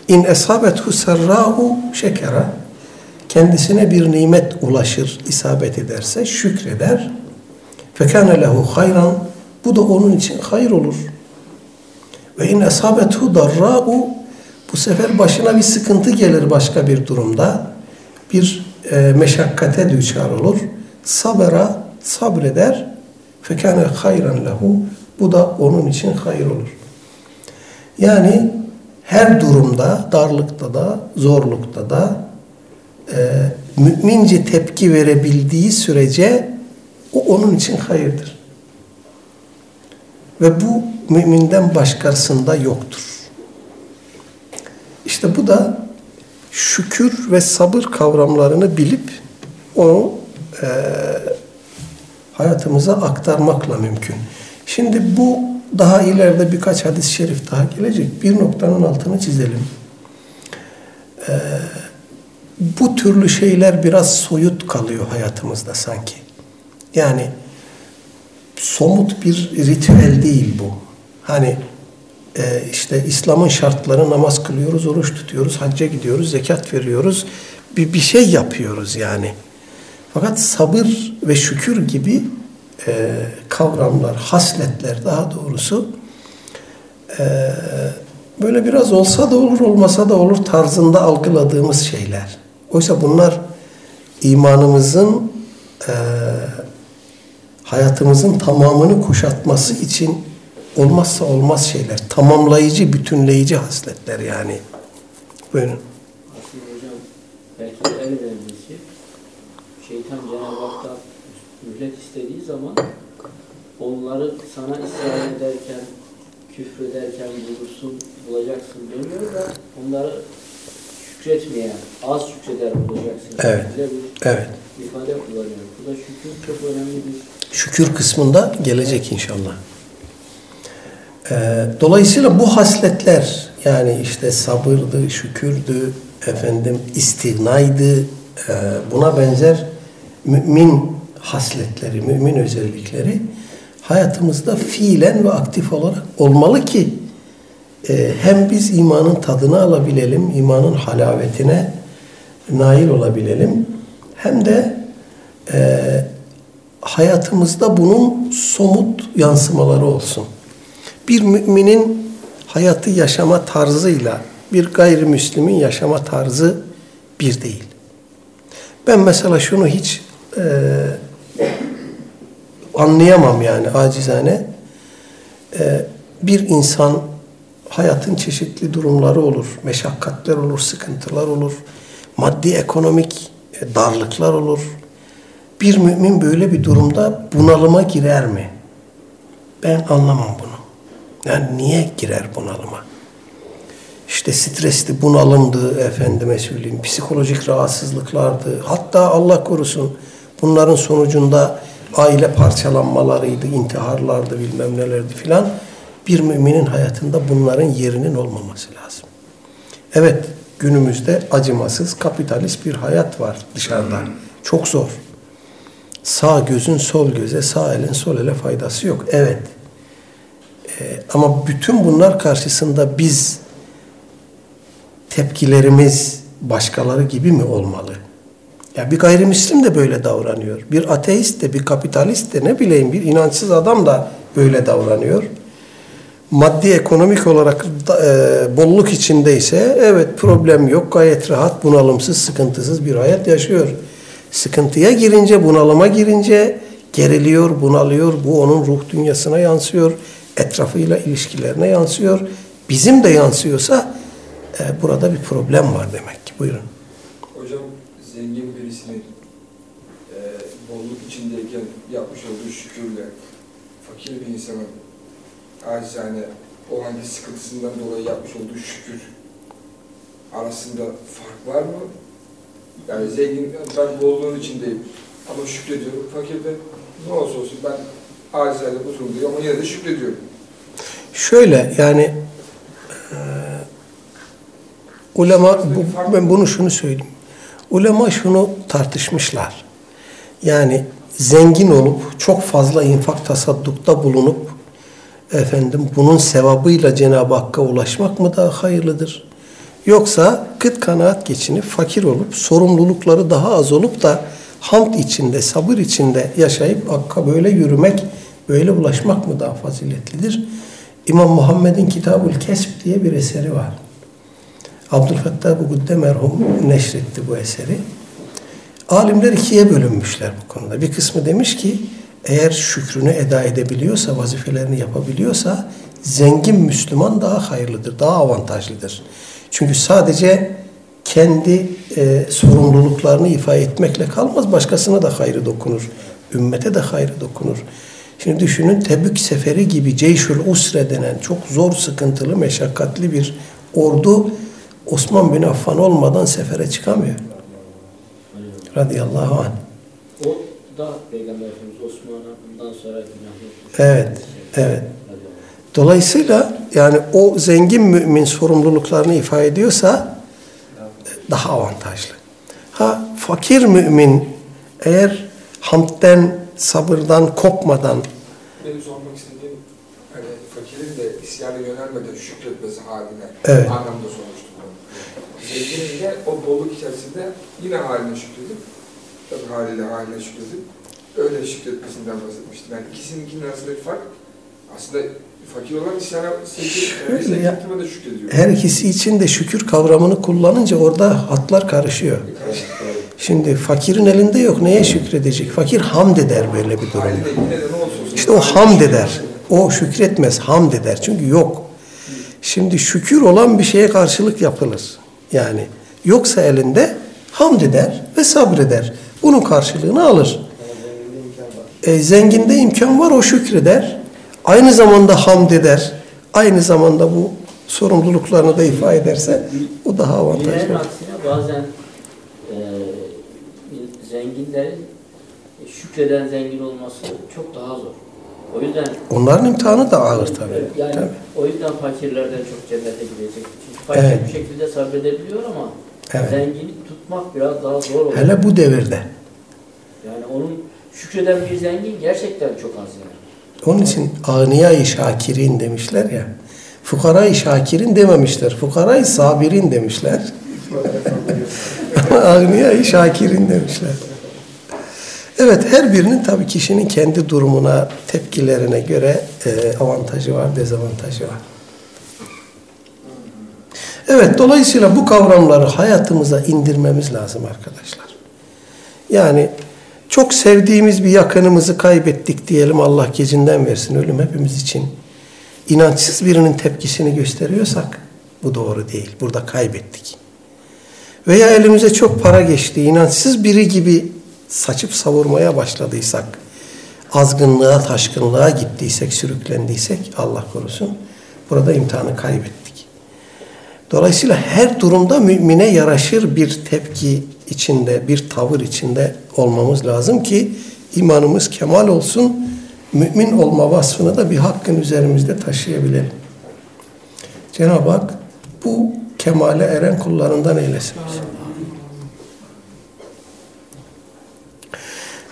İn esabetu sarra'u şekera, kendisine bir nimet ulaşır, isabet ederse şükreder. Fekâne lehu hayran, bu da onun için hayır olur. Ve in esabetu darra'u, bu sefer başına bir sıkıntı gelir başka bir durumda. Bir e, meşakkate düçar olur. Sabera, sabreder. Fekâne hayran lehu, bu da onun için hayır olur. Yani her durumda, darlıkta da, zorlukta da e, mümince tepki verebildiği sürece o onun için hayırdır. Ve bu müminden başkasında yoktur. İşte bu da şükür ve sabır kavramlarını bilip onu e, hayatımıza aktarmakla mümkün. Şimdi bu daha ileride birkaç hadis-i şerif daha gelecek. Bir noktanın altını çizelim. E, bu türlü şeyler biraz soyut kalıyor hayatımızda sanki. Yani somut bir ritüel değil bu. Hani e, işte İslam'ın şartları, namaz kılıyoruz, oruç tutuyoruz, hacca gidiyoruz, zekat veriyoruz. Bir, bir şey yapıyoruz yani. Fakat sabır ve şükür gibi e, kavramlar, hasletler daha doğrusu e, böyle biraz olsa da olur, olmasa da olur tarzında algıladığımız şeyler. Oysa bunlar imanımızın e, hayatımızın tamamını kuşatması için olmazsa olmaz şeyler. Tamamlayıcı, bütünleyici hasletler yani. Buyurun. Aslında hocam belki de el verdiği şeytan Cenab-ı Hak'tan mühlet istediği zaman onları sana isyan ederken, küfrederken bulursun, bulacaksın demiyor da onları şükretmeyen, az şükreder bulacaksın. Evet. Evet. İfade kullanıyor. Bu da şükür çok önemli bir... Şükür kısmında gelecek inşallah. Ee, dolayısıyla bu hasletler, yani işte sabırdı, şükürdü, efendim istinaydı, e, buna benzer mümin hasletleri, mümin özellikleri hayatımızda fiilen ve aktif olarak olmalı ki e, hem biz imanın tadını alabilelim, imanın halavetine nail olabilelim, hem de e, hayatımızda bunun somut yansımaları olsun. Bir müminin hayatı yaşama tarzıyla bir gayrimüslimin yaşama tarzı bir değil. Ben mesela şunu hiç e, anlayamam yani acizane. E, bir insan hayatın çeşitli durumları olur, meşakkatler olur, sıkıntılar olur, maddi ekonomik e, darlıklar olur. Bir mümin böyle bir durumda bunalıma girer mi? Ben anlamam bunu. Yani niye girer bunalıma? İşte stresli, bunalımdı, efendime söyleyeyim, psikolojik rahatsızlıklardı. Hatta Allah korusun bunların sonucunda aile parçalanmalarıydı, intiharlardı, bilmem nelerdi filan. Bir müminin hayatında bunların yerinin olmaması lazım. Evet, günümüzde acımasız, kapitalist bir hayat var dışarıda. Çok zor. Sağ gözün sol göze, sağ elin sol ele faydası yok. Evet. Ama bütün bunlar karşısında biz tepkilerimiz başkaları gibi mi olmalı? Ya bir gayrimüslim de böyle davranıyor. Bir ateist de, bir kapitalist de, ne bileyim bir inançsız adam da böyle davranıyor. Maddi ekonomik olarak da, e, bolluk içindeyse evet problem yok, gayet rahat, bunalımsız, sıkıntısız bir hayat yaşıyor. Sıkıntıya girince, bunalıma girince geriliyor, bunalıyor. Bu onun ruh dünyasına yansıyor. Etrafıyla ilişkilerine yansıyor. Bizim de yansıyorsa e, burada bir problem var demek ki. Buyurun. Hocam zengin birisinin e, bolluk içindeyken yapmış olduğu şükürle fakir bir insanın acizane o hangi sıkıntısından dolayı yapmış olduğu şükür arasında fark var mı? Yani zengin, ben bolluğun içindeyim ama şükrediyorum. Fakir de ne olursa olsun ben acizane oturduğum diyor ama yine de şükrediyorum. Şöyle yani e, ulema, bu, ben bunu şunu söyleyeyim. Ulema şunu tartışmışlar. Yani zengin olup çok fazla infak tasaddukta bulunup efendim bunun sevabıyla Cenab-ı Hakk'a ulaşmak mı daha hayırlıdır? Yoksa kıt kanaat geçinip fakir olup sorumlulukları daha az olup da hamd içinde, sabır içinde yaşayıp Hakk'a böyle yürümek, böyle ulaşmak mı daha faziletlidir? İmam Muhammed'in Kitabul Kesb diye bir eseri var. Abdülfettab-ı Gudde merhum neşretti bu eseri. Alimler ikiye bölünmüşler bu konuda. Bir kısmı demiş ki eğer şükrünü eda edebiliyorsa, vazifelerini yapabiliyorsa zengin Müslüman daha hayırlıdır, daha avantajlıdır. Çünkü sadece kendi e, sorumluluklarını ifa etmekle kalmaz, başkasına da hayrı dokunur, ümmete de hayrı dokunur. Şimdi düşünün Tebük Seferi gibi Ceyşül Usre denen çok zor, sıkıntılı, meşakkatli bir ordu Osman bin Affan olmadan sefere çıkamıyor. Radıyallahu anh. O da Peygamber Efendimiz Osman'a bundan sonra günah. Evet, evet. Dolayısıyla yani o zengin mümin sorumluluklarını ifa ediyorsa daha avantajlı. Ha fakir mümin eğer hamdden, sabırdan kopmadan... Benim sormak istediğim hani fakirin de isyana yönelmeden şükretmesi haline evet. Anlamda sormuştum. Zenginin de o bolluk içerisinde yine haline şükredip, tabii haliyle haline şükredip öyle şükretmesinden bahsetmiştim. Yani ikisinin arasındaki fark aslında fakir olan isyana sevgi ya, de şükrediyor. Her ikisi için de şükür kavramını kullanınca orada hatlar karışıyor. Şimdi fakirin elinde yok. Neye şükredecek? Fakir hamd eder böyle bir durumda. İşte o hamd eder. O şükretmez, hamd eder. Çünkü yok. Şimdi şükür olan bir şeye karşılık yapılır. Yani yoksa elinde hamd eder ve sabreder. Bunun karşılığını alır. E, zenginde imkan var, o şükreder. Aynı zamanda hamd eder. Aynı zamanda bu sorumluluklarını da ifa ederse o daha avantajlı. Diğerinin aksine bazen e, zenginlerin şükreden zengin olması çok daha zor. O yüzden onların imtihanı da ağır tabii. Yani tabii. O yüzden fakirlerden çok cennete gidecek. Çünkü fakir evet. bir şekilde sabredebiliyor ama evet. zengini tutmak biraz daha zor oluyor. Hele bu devirde. Yani onun şükreden bir zengin gerçekten çok az yani. Onun için âniya-i şakirin demişler ya. Fukara-i şakirin dememişler. Fukara-i sabirin demişler. Âniya-i şakirin demişler. Evet, her birinin tabii kişinin kendi durumuna, tepkilerine göre e, avantajı var, dezavantajı var. Evet, dolayısıyla bu kavramları hayatımıza indirmemiz lazım arkadaşlar. Yani çok sevdiğimiz bir yakınımızı kaybettik diyelim, Allah gecinden versin, ölüm hepimiz için. İnançsız birinin tepkisini gösteriyorsak bu doğru değil. Burada kaybettik. Veya elimize çok para geçti, inançsız biri gibi saçıp savurmaya başladıysak, azgınlığa, taşkınlığa gittiysek, sürüklendiysek Allah korusun, burada imtihanı kaybettik. Dolayısıyla her durumda mümine yaraşır bir tepki içinde, bir tavır içinde olmamız lazım ki imanımız kemal olsun, mümin olma vasfını da bir hakkın üzerimizde taşıyabilelim. Cenab-ı Hak bu kemale eren kullarından eylesin.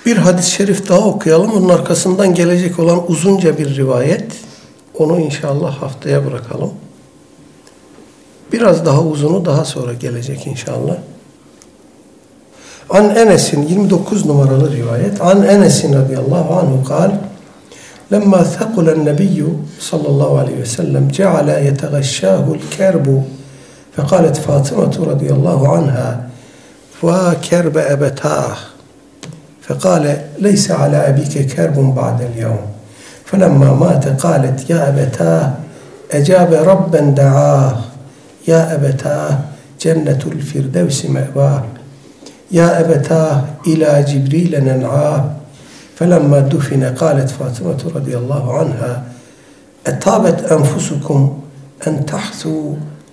Bir hadis-i şerif daha okuyalım. Onun arkasından gelecek olan uzunca bir rivayet. Onu inşallah haftaya bırakalım. Biraz daha uzunu daha sonra gelecek inşallah. An Enes'in yirmi dokuz numaralı rivayet. An Enes'in radıyallahu anhu kal. Lemma thekulen nebiyyü sallallahu aleyhi ve sellem ceala yeteğşşâhul kerbu. Fekalet Fatıma radıyallahu anha. Vâ kerbe ebetâh. فقال ليس على أبيك كرب بعد اليوم فلما مات قالت يا أبتاه أجاب ربا دعاه يا أبتاه جنة الفردوس مأواه يا أبتاه إلى جبريل ننعاه فلما دفن قالت فاطمة رضي الله عنها أطابت أنفسكم أن تحثوا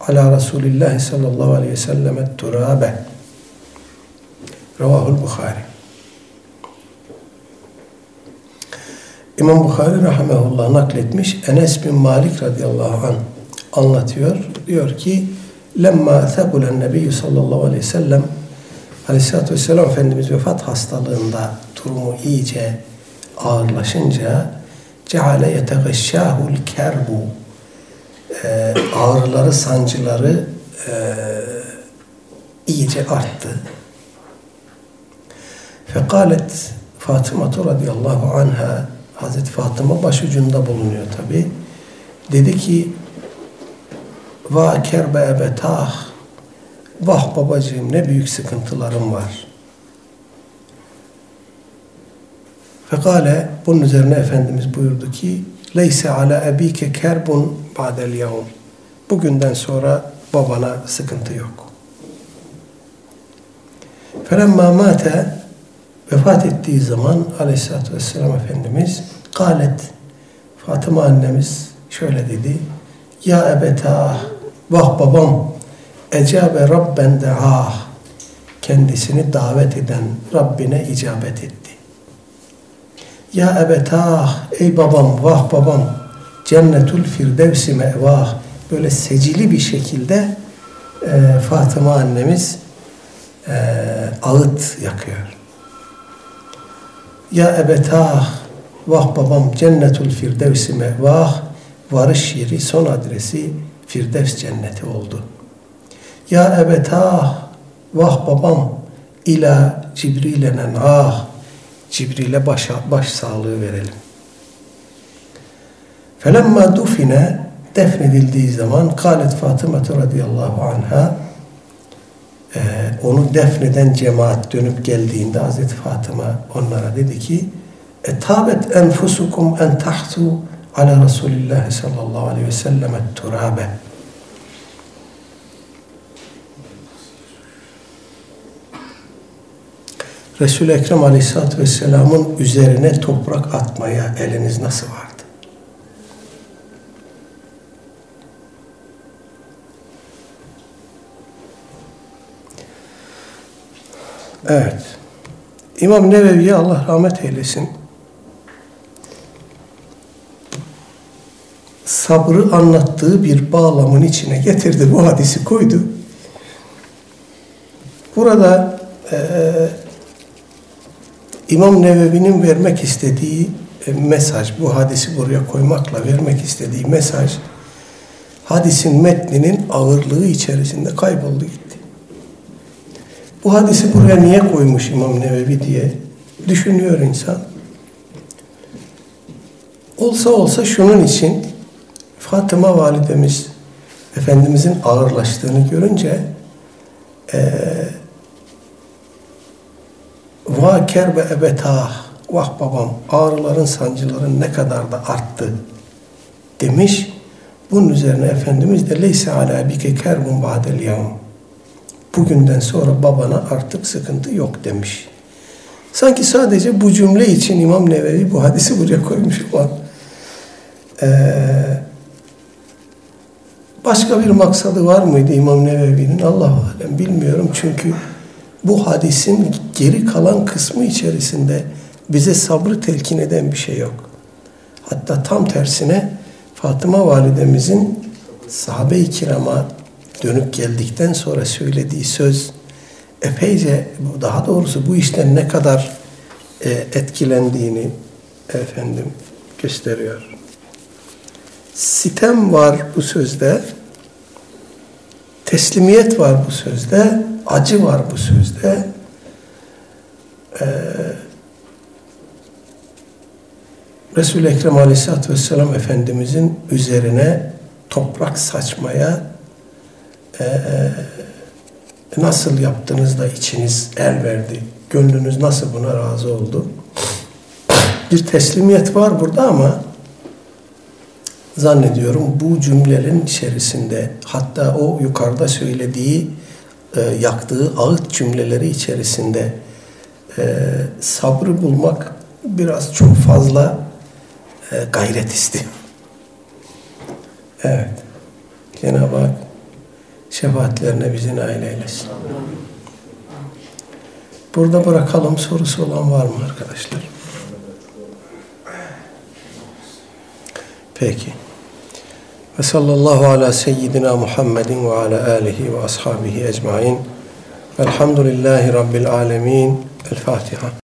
على رسول الله صلى الله عليه وسلم التراب رواه البخاري. İmam Bukhari rahimehullah nakletmiş. Enes bin Malik radıyallahu anh anlatıyor. Diyor ki lemma thekulen nebiyyü sallallahu aleyhi ve sellem aleyhissalatü vesselam Efendimiz vefat hastalığında durumu iyice ağırlaşınca ceale yeteğşşâhul kerbu e, ağrıları, sancıları e, iyice arttı. Fekalet Fatımatu radıyallahu anha Hazreti Fatıma başucunda bulunuyor tabi. Dedi ki va kerbe ebetah vah babacığım ne büyük sıkıntılarım var. Fekale bunun üzerine Efendimiz buyurdu ki leyse ala ebike kerbun ba'del yevm bugünden sonra babana sıkıntı yok. Felemma mâte vefat ettiği zaman aleyhissalatü vesselam Efendimiz kâlet Fatıma annemiz şöyle dedi ya ebetah vah babam ecabe rabben de'ah kendisini davet eden Rabbine icabet etti. Ya ebetah ey babam vah babam cennetul firdevsi mevah böyle secili bir şekilde e, Fatıma annemiz e, ağıt yakıyor. Ya ebetah, vah babam cennetul firdevsi mevah, varış yeri son adresi Firdevs cenneti oldu. Ya ebetah, vah babam ila Cibril'e nen'ah, Cibril'e baş, baş sağlığı verelim. Felemma dufine, defnedildiği zaman kâlet Fatımatu radıyallahu anha, Ee, onu defneden cemaat dönüp geldiğinde Hazreti Fatıma onlara dedi ki etabet enfusukum en tahtu ala Resulillah sallallahu aleyhi ve sellem et-turabe. Resul-i Ekrem aleyhissalatü vesselamın üzerine toprak atmaya eliniz nasıl vardı? Evet. İmam Nevevi'ye Allah rahmet eylesin. Sabrı anlattığı bir bağlamın içine getirdi, bu hadisi koydu. Burada e, İmam Nevevi'nin vermek istediği mesaj, bu hadisi buraya koymakla vermek istediği mesaj, hadisin metninin ağırlığı içerisinde kayboldu gitti. Bu hadisi buraya niye koymuş İmam Nevevi diye düşünüyor insan. Olsa olsa şunun için, Fatıma validemiz Efendimizin ağırlaştığını görünce e, vah kerbe ebetah, vah babam ağrıların sancıların ne kadar da arttı demiş. Bunun üzerine Efendimiz de leyse alâ bike kerbun ba'del yevm, bugünden sonra babana artık sıkıntı yok demiş. Sanki sadece bu cümle için İmam Nevevi bu hadisi buraya koymuş olan. Ee, başka bir maksadı var mıydı İmam Nevevi'nin? Allahu alem bilmiyorum, çünkü bu hadisin geri kalan kısmı içerisinde bize sabrı telkin eden bir şey yok. Hatta tam tersine Fatıma validemizin sahabe-i kirama dönüp geldikten sonra söylediği söz epeyce, daha doğrusu bu işten ne kadar e, etkilendiğini efendim gösteriyor. Sitem var bu sözde, teslimiyet var bu sözde, acı var bu sözde. Ee, Resul-i Ekrem aleyhissalatü vesselam Efendimizin üzerine toprak saçmaya Ee, nasıl yaptınız da içiniz el verdi? Gönlünüz nasıl buna razı oldu? Bir teslimiyet var burada ama zannediyorum bu cümlenin içerisinde, hatta o yukarıda söylediği e, yaktığı ağıt cümleleri içerisinde e, sabrı bulmak biraz çok fazla e, gayret istiyor. Evet. Cenab-ı Hak şefaatlerine bizi nail eylesin. Burada bırakalım. Sorusu olan var mı arkadaşlar? Peki. Ve sallallahu ala seyyidina Muhammedin ve ala alihi ve ashabihi ecmain. Elhamdülillahi rabbil alemin. El Fatiha.